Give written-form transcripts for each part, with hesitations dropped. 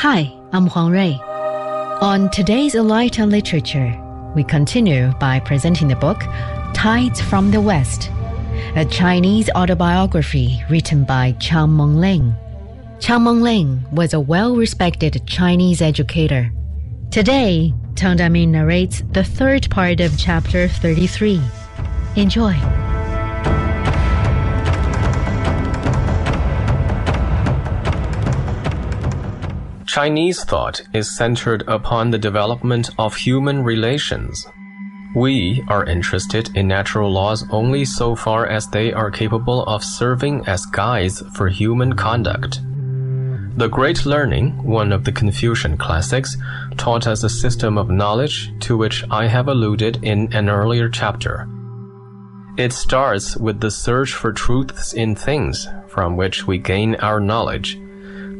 Hi, I'm Huang Lei. On today's Alight on Literature, we continue by presenting the book Tides from the West, a Chinese autobiography written by Chiang Monlin. Chiang Monlin was a well-respected Chinese educator. Today, Tang Daming narrates the third part of chapter 33. Enjoy. Chinese thought is centered upon the development of human relations. We are interested in natural laws only so far as they are capable of serving as guides for human conduct. The Great Learning, one of the Confucian classics, taught us a system of knowledge to which I have alluded in an earlier chapter. It starts with the search for truths in things, from which we gain our knowledge.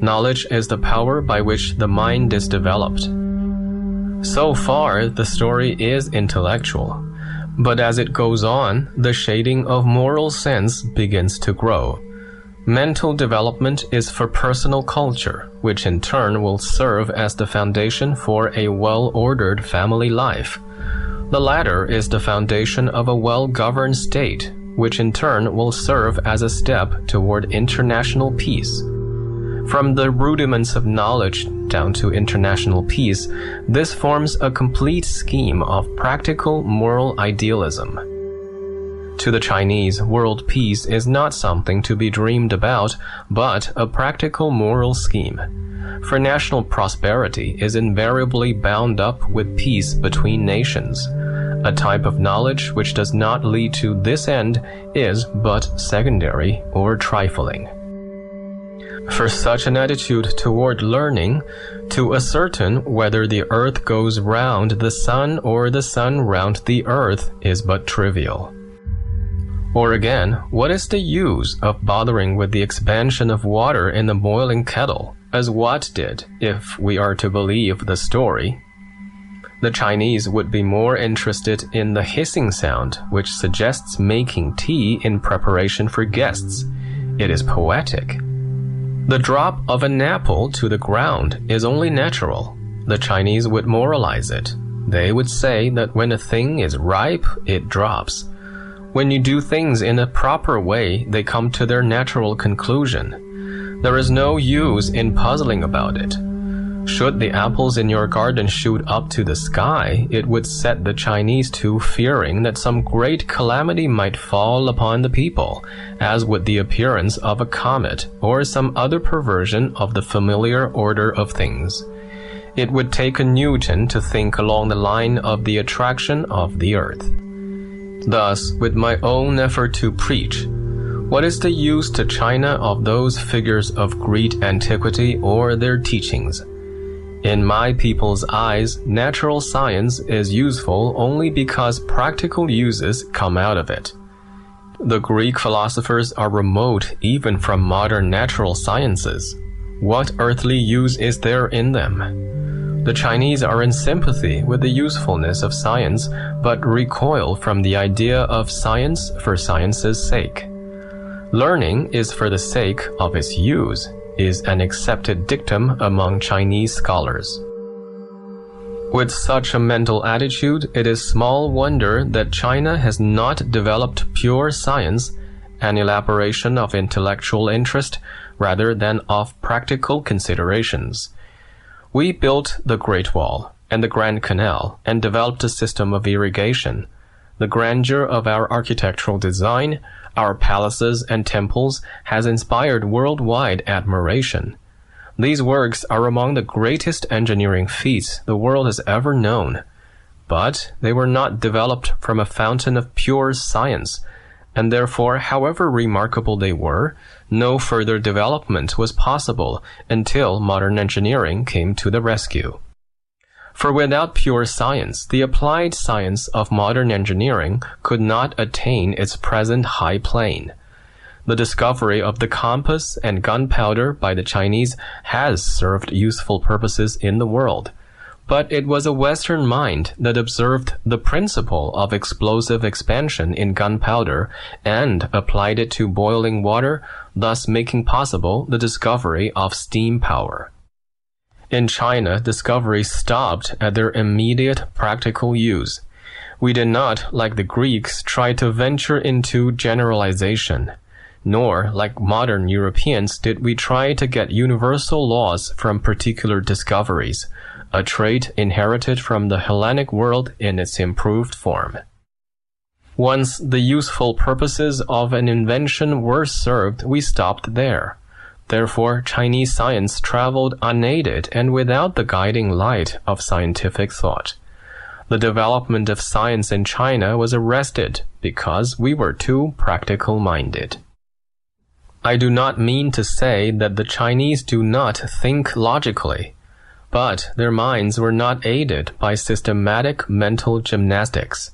Knowledge is the power by which the mind is developed. So far, the story is intellectual, but as it goes on, the shading of moral sense begins to grow. Mental development is for personal culture, which in turn will serve as the foundation for a well-ordered family life. The latter is the foundation of a well-governed state, which in turn will serve as a step toward international peace. From the rudiments of knowledge down to international peace, this forms a complete scheme of practical moral idealism. To the Chinese, world peace is not something to be dreamed about, but a practical moral scheme. For national prosperity is invariably bound up with peace between nations. A type of knowledge which does not lead to this end is but secondary or trifling. For such an attitude toward learning, to ascertain whether the earth goes round the sun or the sun round the earth is but trivial. Or again, what is the use of bothering with the expansion of water in the boiling kettle, as Watt did, if we are to believe the story? The Chinese would be more interested in the hissing sound, which suggests making tea in preparation for guests. It is poetic. The drop of an apple to the ground is only natural. The Chinese would moralize it. They would say that when a thing is ripe, it drops. When you do things in a proper way, they come to their natural conclusion. There is no use in puzzling about it. Should the apples in your garden shoot up to the sky, it would set the Chinese to fearing that some great calamity might fall upon the people, as would the appearance of a comet or some other perversion of the familiar order of things. It would take a Newton to think along the line of the attraction of the earth. Thus, with my own effort to preach, what is the use to China of those figures of Greek antiquity or their teachings? In my people's eyes, natural science is useful only because practical uses come out of it. The Greek philosophers are remote even from modern natural sciences. What earthly use is there in them? The Chinese are in sympathy with the usefulness of science, but recoil from the idea of science for science's sake. Learning is for the sake of its use, is an accepted dictum among Chinese scholars. With such a mental attitude, it is small wonder that China has not developed pure science, an elaboration of intellectual interest rather than of practical considerations. We built the Great Wall and the Grand Canal and developed a system of irrigation. The grandeur of our architectural design, our palaces and temples, has inspired worldwide admiration. These works are among the greatest engineering feats the world has ever known. But they were not developed from a fountain of pure science, and therefore, however remarkable they were, no further development was possible until modern engineering came to the rescue. For without pure science, the applied science of modern engineering could not attain its present high plane. The discovery of the compass and gunpowder by the Chinese has served useful purposes in the world, but it was a Western mind that observed the principle of explosive expansion in gunpowder and applied it to boiling water, thus making possible the discovery of steam power. In China, discoveries stopped at their immediate practical use. We did not, like the Greeks, try to venture into generalization, nor, like modern Europeans, did we try to get universal laws from particular discoveries, a trait inherited from the Hellenic world in its improved form. Once the useful purposes of an invention were served, we stopped there. Therefore, Chinese science traveled unaided and without the guiding light of scientific thought. The development of science in China was arrested because we were too practical-minded. I do not mean to say that the Chinese do not think logically, but their minds were not aided by systematic mental gymnastics.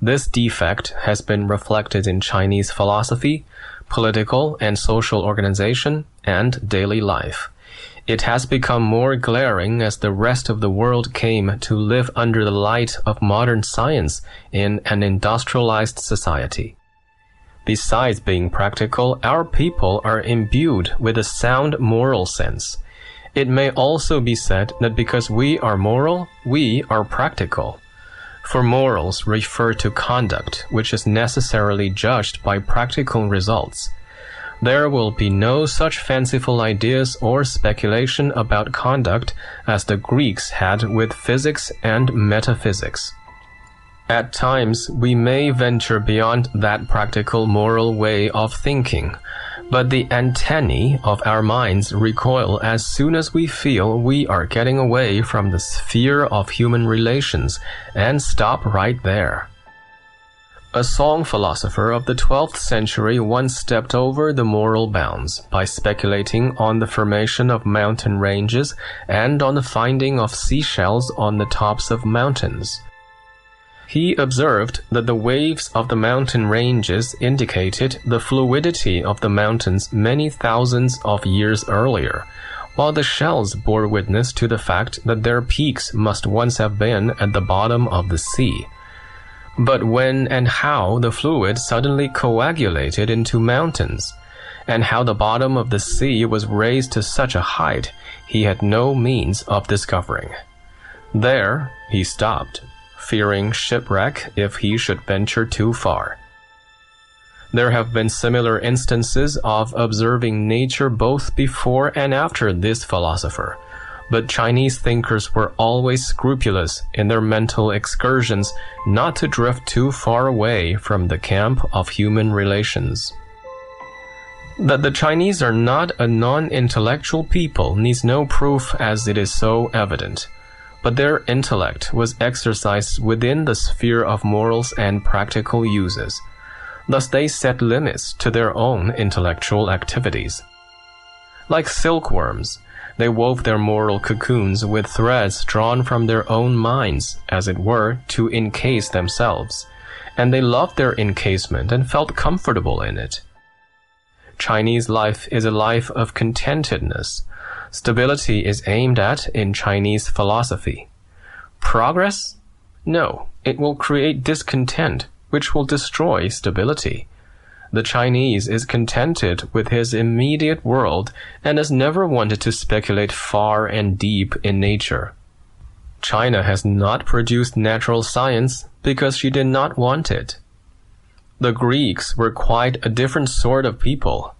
This defect has been reflected in Chinese philosophy, political and social organization, and daily life. It has become more glaring as the rest of the world came to live under the light of modern science in an industrialized society. Besides being practical, our people are imbued with a sound moral sense. It may also be said that because we are moral, we are practical. For morals refer to conduct, which is necessarily judged by practical results. There will be no such fanciful ideas or speculation about conduct as the Greeks had with physics and metaphysics. At times, we may venture beyond that practical moral way of thinking, but the antennae of our minds recoil as soon as we feel we are getting away from the sphere of human relations and stop right there. A Song philosopher of the 12th century once stepped over the moral bounds by speculating on the formation of mountain ranges and on the finding of seashells on the tops of mountains. He observed that the waves of the mountain ranges indicated the fluidity of the mountains many thousands of years earlier, while the shells bore witness to the fact that their peaks must once have been at the bottom of the sea. But when and how the fluid suddenly coagulated into mountains, and how the bottom of the sea was raised to such a height, he had no means of discovering. There he stopped, fearing shipwreck if he should venture too far. There have been similar instances of observing nature both before and after this philosopher, but Chinese thinkers were always scrupulous in their mental excursions not to drift too far away from the camp of human relations. That the Chinese are not a non-intellectual people needs no proof, as it is so evident. But their intellect was exercised within the sphere of morals and practical uses. Thus they set limits to their own intellectual activities. Like silkworms, they wove their moral cocoons with threads drawn from their own minds, as it were, to encase themselves, and they loved their encasement and felt comfortable in it. Chinese life is a life of contentedness. Stability is aimed at in Chinese philosophy. Progress? No, it will create discontent, which will destroy stability. The Chinese is contented with his immediate world and has never wanted to speculate far and deep in nature. China has not produced natural science because she did not want it. The Greeks were quite a different sort of people.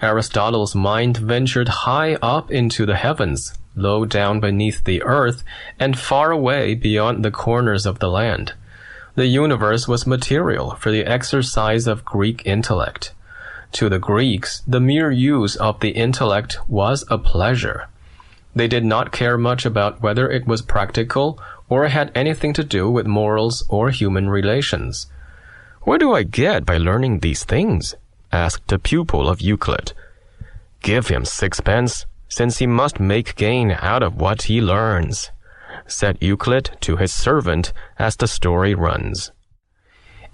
Aristotle's mind ventured high up into the heavens, low down beneath the earth, and far away beyond the corners of the land. The universe was material for the exercise of Greek intellect. To the Greeks, the mere use of the intellect was a pleasure. They did not care much about whether it was practical or had anything to do with morals or human relations. What do I get by learning these things? Asked the pupil of Euclid. Give him sixpence, since he must make gain out of what he learns, said Euclid to his servant, as the story runs.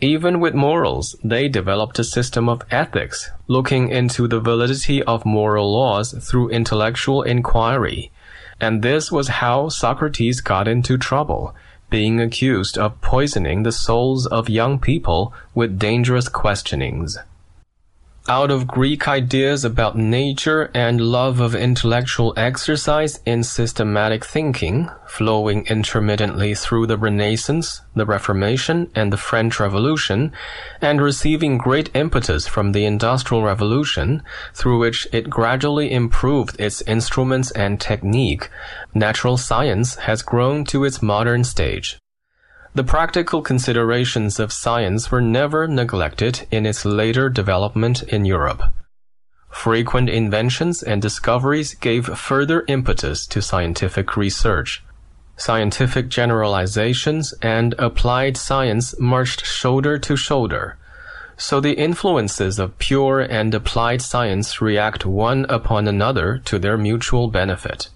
Even with morals, they developed a system of ethics, looking into the validity of moral laws through intellectual inquiry. And this was how Socrates got into trouble, being accused of poisoning the souls of young people with dangerous questionings. Out of Greek ideas about nature and love of intellectual exercise in systematic thinking, flowing intermittently through the Renaissance, the Reformation, and the French Revolution, and receiving great impetus from the Industrial Revolution, through which it gradually improved its instruments and technique, natural science has grown to its modern stage. The practical considerations of science were never neglected in its later development in Europe. Frequent inventions and discoveries gave further impetus to scientific research. Scientific generalizations and applied science marched shoulder to shoulder. So the influences of pure and applied science react one upon another to their mutual benefit.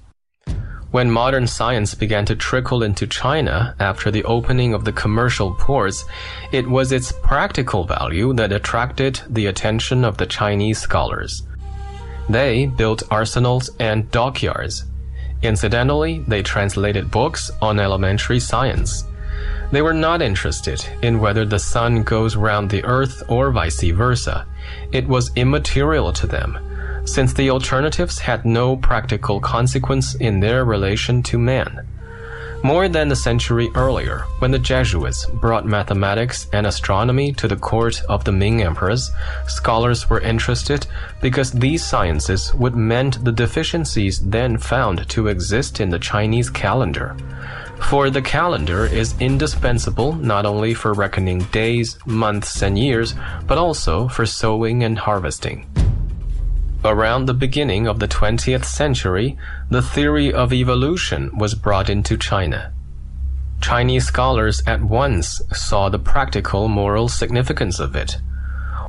When modern science began to trickle into China after the opening of the commercial ports, it was its practical value that attracted the attention of the Chinese scholars. They built arsenals and dockyards. Incidentally, they translated books on elementary science. They were not interested in whether the sun goes round the earth or vice versa. It was immaterial to them, since the alternatives had no practical consequence in their relation to man. More than a century earlier, when the Jesuits brought mathematics and astronomy to the court of the Ming emperors, scholars were interested because these sciences would mend the deficiencies then found to exist in the Chinese calendar. For the calendar is indispensable not only for reckoning days, months, and years, but also for sowing and harvesting. Around the beginning of the 20th century, the theory of evolution was brought into China. Chinese scholars at once saw the practical moral significance of it.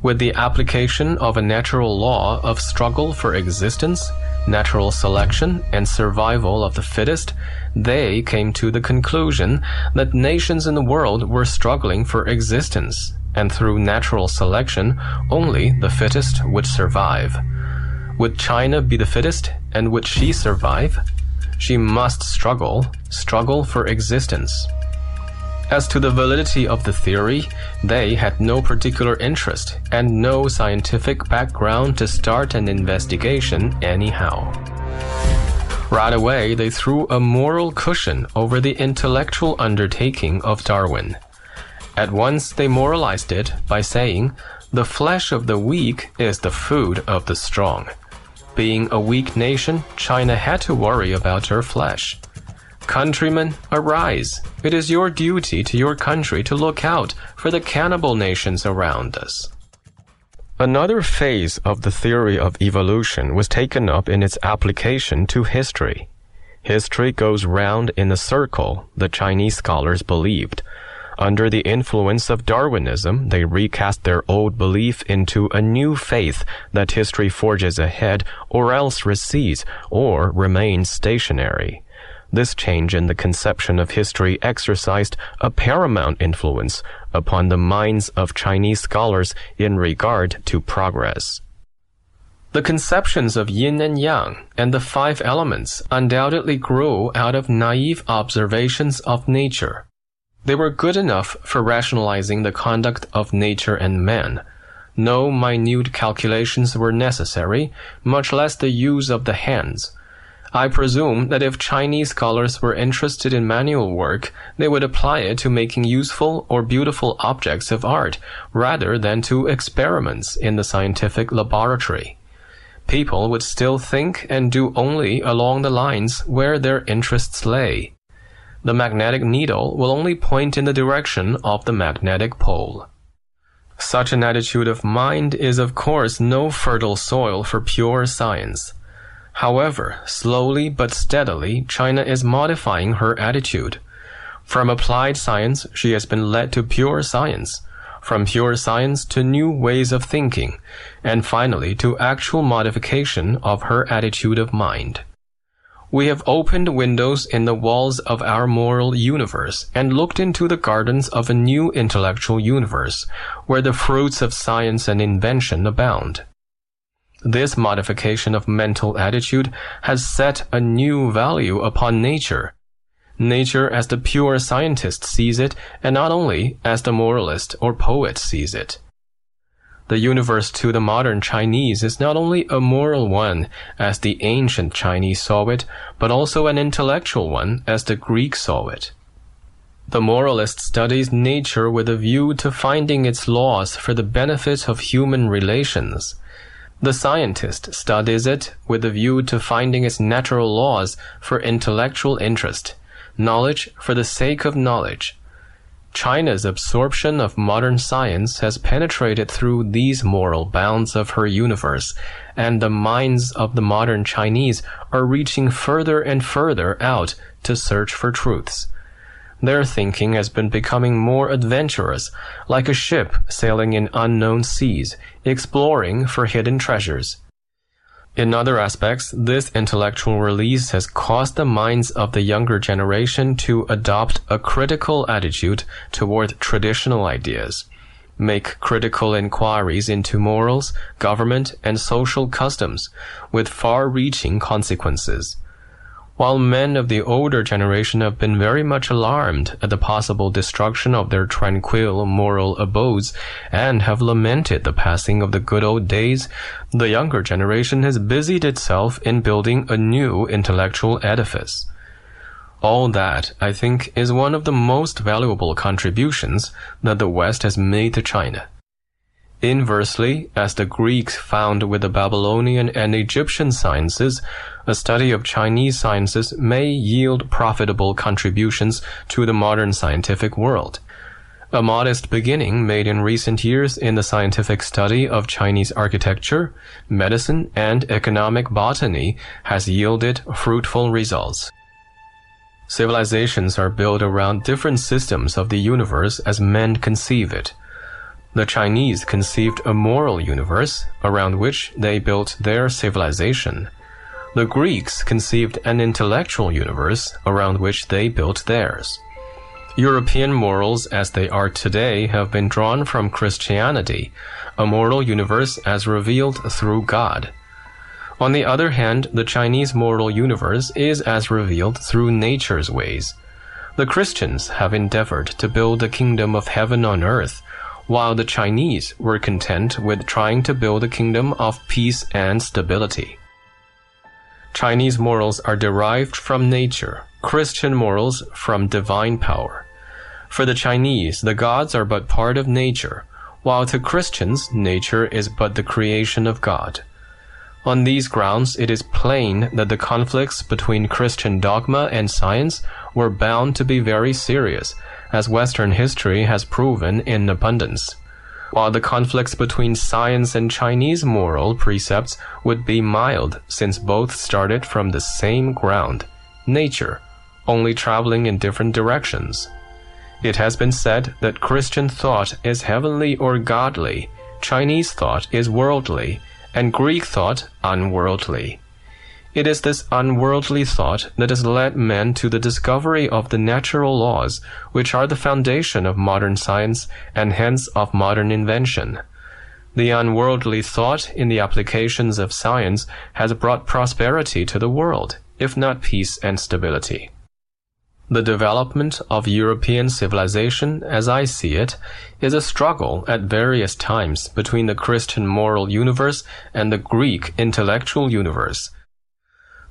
With the application of a natural law of struggle for existence, natural selection, and survival of the fittest, they came to the conclusion that nations in the world were struggling for existence, and through natural selection, only the fittest would survive. Would China be the fittest, and would she survive? She must struggle for existence. As to the validity of the theory, they had no particular interest and no scientific background to start an investigation anyhow. Right away, they threw a moral cushion over the intellectual undertaking of Darwin. At once, they moralized it by saying, "The flesh of the weak is the food of the strong." Being a weak nation, China had to worry about her flesh. Countrymen, arise! It is your duty to your country to look out for the cannibal nations around us. Another phase of the theory of evolution was taken up in its application to history. History goes round in a circle, the Chinese scholars believed. Under the influence of Darwinism, they recast their old belief into a new faith that history forges ahead or else recedes or remains stationary. This change in the conception of history exercised a paramount influence upon the minds of Chinese scholars in regard to progress. The conceptions of yin and yang and the five elements undoubtedly grew out of naive observations of nature. They were good enough for rationalizing the conduct of nature and man. No minute calculations were necessary, much less the use of the hands. I presume that if Chinese scholars were interested in manual work, they would apply it to making useful or beautiful objects of art, rather than to experiments in the scientific laboratory. People would still think and do only along the lines where their interests lay. The magnetic needle will only point in the direction of the magnetic pole. Such an attitude of mind is, of course, no fertile soil for pure science. However, slowly but steadily, China is modifying her attitude. From applied science, she has been led to pure science. from pure science to new ways of thinking, and finally to actual modification of her attitude of mind. We have opened windows in the walls of our moral universe and looked into the gardens of a new intellectual universe, where the fruits of science and invention abound. This modification of mental attitude has set a new value upon nature. Nature as the pure scientist sees it, and not only as the moralist or poet sees it. The universe to the modern Chinese is not only a moral one, as the ancient Chinese saw it, but also an intellectual one, as the Greeks saw it. The moralist studies nature with a view to finding its laws for the benefit of human relations. The scientist studies it with a view to finding its natural laws for intellectual interest, knowledge for the sake of knowledge. China's absorption of modern science has penetrated through these moral bounds of her universe, and the minds of the modern Chinese are reaching further and further out to search for truths. Their thinking has been becoming more adventurous, like a ship sailing in unknown seas, exploring for hidden treasures. In other aspects, this intellectual release has caused the minds of the younger generation to adopt a critical attitude toward traditional ideas, make critical inquiries into morals, government, and social customs, with far-reaching consequences. While men of the older generation have been very much alarmed at the possible destruction of their tranquil moral abodes and have lamented the passing of the good old days, the younger generation has busied itself in building a new intellectual edifice. All that, I think, is one of the most valuable contributions that the West has made to China. Inversely, as the Greeks found with the Babylonian and Egyptian sciences, a study of Chinese sciences may yield profitable contributions to the modern scientific world. A modest beginning made in recent years in the scientific study of Chinese architecture, medicine, and economic botany has yielded fruitful results. Civilizations are built around different systems of the universe as men conceive it. The Chinese conceived a moral universe around which they built their civilization. The Greeks conceived an intellectual universe around which they built theirs. European morals as they are today have been drawn from Christianity, a moral universe as revealed through God. On the other hand, the Chinese moral universe is as revealed through nature's ways. The Christians have endeavored to build the kingdom of heaven on earth, while the Chinese were content with trying to build a kingdom of peace and stability. Chinese morals are derived from nature, Christian morals from divine power. For the Chinese, the gods are but part of nature, while to Christians, nature is but the creation of God. On these grounds, it is plain that the conflicts between Christian dogma and science were bound to be very serious, as Western history has proven in abundance, while the conflicts between science and Chinese moral precepts would be mild, since both started from the same ground, nature, only traveling in different directions. It has been said that Christian thought is heavenly or godly, Chinese thought is worldly, and Greek thought unworldly. It is this unworldly thought that has led men to the discovery of the natural laws, which are the foundation of modern science and hence of modern invention. The unworldly thought in the applications of science has brought prosperity to the world, if not peace and stability. The development of European civilization, as I see it, is a struggle at various times between the Christian moral universe and the Greek intellectual universe.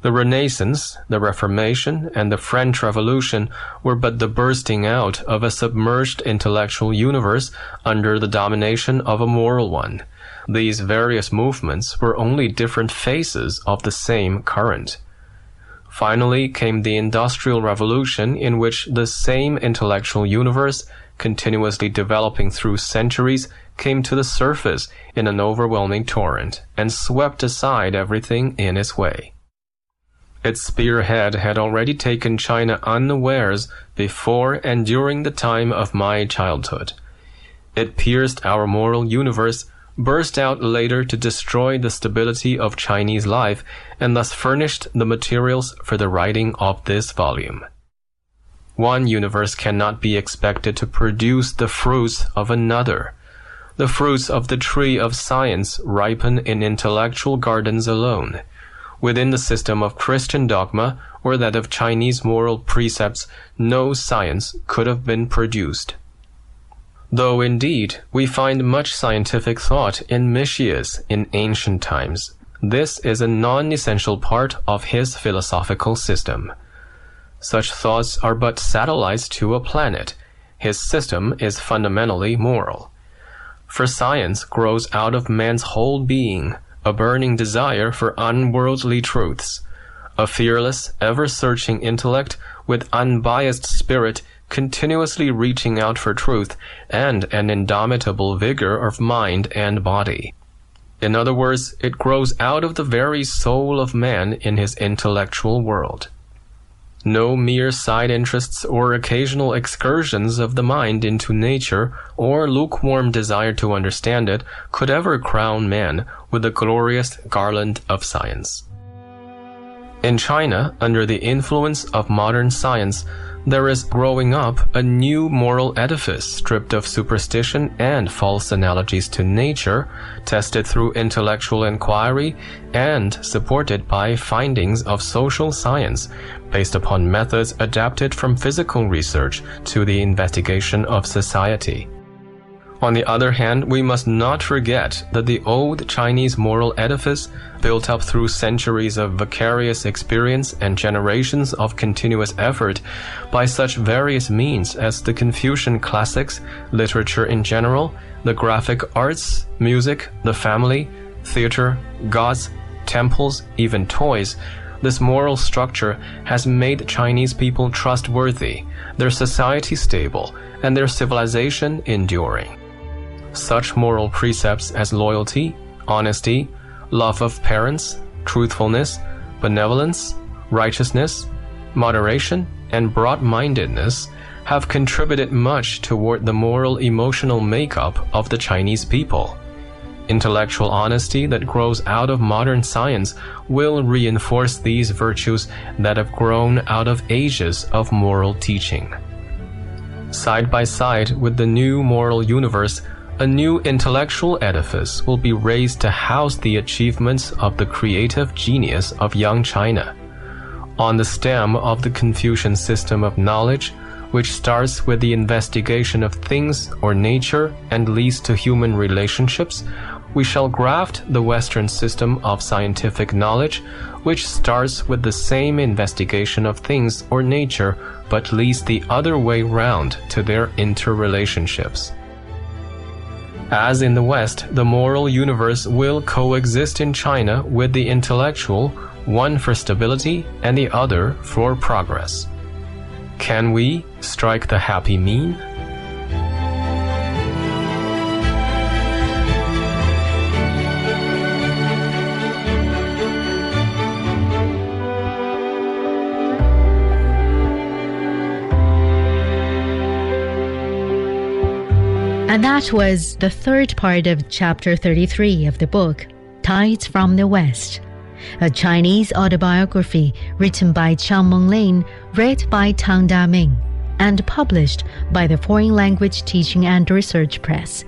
The Renaissance, the Reformation, and the French Revolution were but the bursting out of a submerged intellectual universe under the domination of a moral one. These various movements were only different faces of the same current. Finally came the Industrial Revolution, in which the same intellectual universe, continuously developing through centuries, came to the surface in an overwhelming torrent and swept aside everything in its way. Its spearhead had already taken China unawares before and during the time of my childhood. It pierced our moral universe, burst out later to destroy the stability of Chinese life, and thus furnished the materials for the writing of this volume. One universe cannot be expected to produce the fruits of another. The fruits of the tree of science ripen in intellectual gardens alone. Within the system of Christian dogma or that of Chinese moral precepts, no science could have been produced. Though indeed we find much scientific thought in Mencius in ancient times, this is a non-essential part of his philosophical system. Such thoughts are but satellites to a planet. His system is fundamentally moral. For science grows out of man's whole being, a burning desire for unworldly truths. A fearless, ever-searching intellect with unbiased spirit continuously reaching out for truth and an indomitable vigor of mind and body. In other words, it grows out of the very soul of man in his intellectual world. No mere side interests or occasional excursions of the mind into nature or lukewarm desire to understand it could ever crown man with the glorious garland of science. In China, under the influence of modern science, there is growing up a new moral edifice stripped of superstition and false analogies to nature, tested through intellectual inquiry, and supported by findings of social science, based upon methods adapted from physical research to the investigation of society. On the other hand, we must not forget that the old Chinese moral edifice, built up through centuries of vicarious experience and generations of continuous effort by such various means as the Confucian classics, literature in general, the graphic arts, music, the family, theater, gods, temples, even toys, this moral structure has made Chinese people trustworthy, their society stable, and their civilization enduring. Such moral precepts as loyalty, honesty, love of parents, truthfulness, benevolence, righteousness, moderation, and broad-mindedness have contributed much toward the moral emotional makeup of the Chinese people. Intellectual honesty that grows out of modern science will reinforce these virtues that have grown out of ages of moral teaching. Side by side with the new moral universe, a new intellectual edifice will be raised to house the achievements of the creative genius of young China. On the stem of the Confucian system of knowledge, which starts with the investigation of things or nature and leads to human relationships, we shall graft the Western system of scientific knowledge, which starts with the same investigation of things or nature but leads the other way round to their interrelationships. As in the West, the moral universe will coexist in China with the intellectual, one for stability and the other for progress. Can we strike the happy mean? And that was the third part of Chapter 33 of the book, Tides from the West, a Chinese autobiography written by Chiang Monlin, read by Tang Daming, and published by the Foreign Language Teaching and Research Press.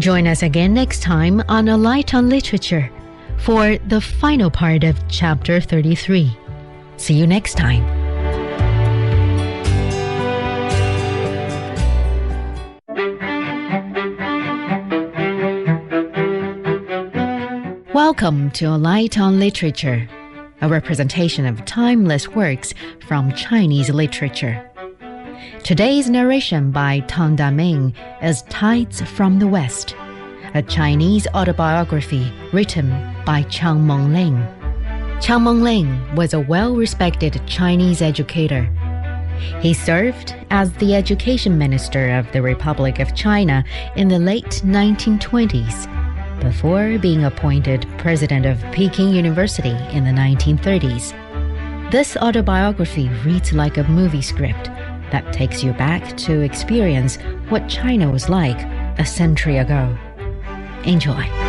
Join us again next time on Alight on Literature for the final part of Chapter 33. See you next time. Welcome to Alight on Literature, a representation of timeless works from Chinese literature. Today's narration by Tang Daming is Tides from the West, a Chinese autobiography written by Chiang Monlin. Chiang Monlin was a well-respected Chinese educator. He served as the education minister of the Republic of China in the late 1920s. Before being appointed president of Peking University in the 1930s. This autobiography reads like a movie script that takes you back to experience what China was like a century ago. Enjoy.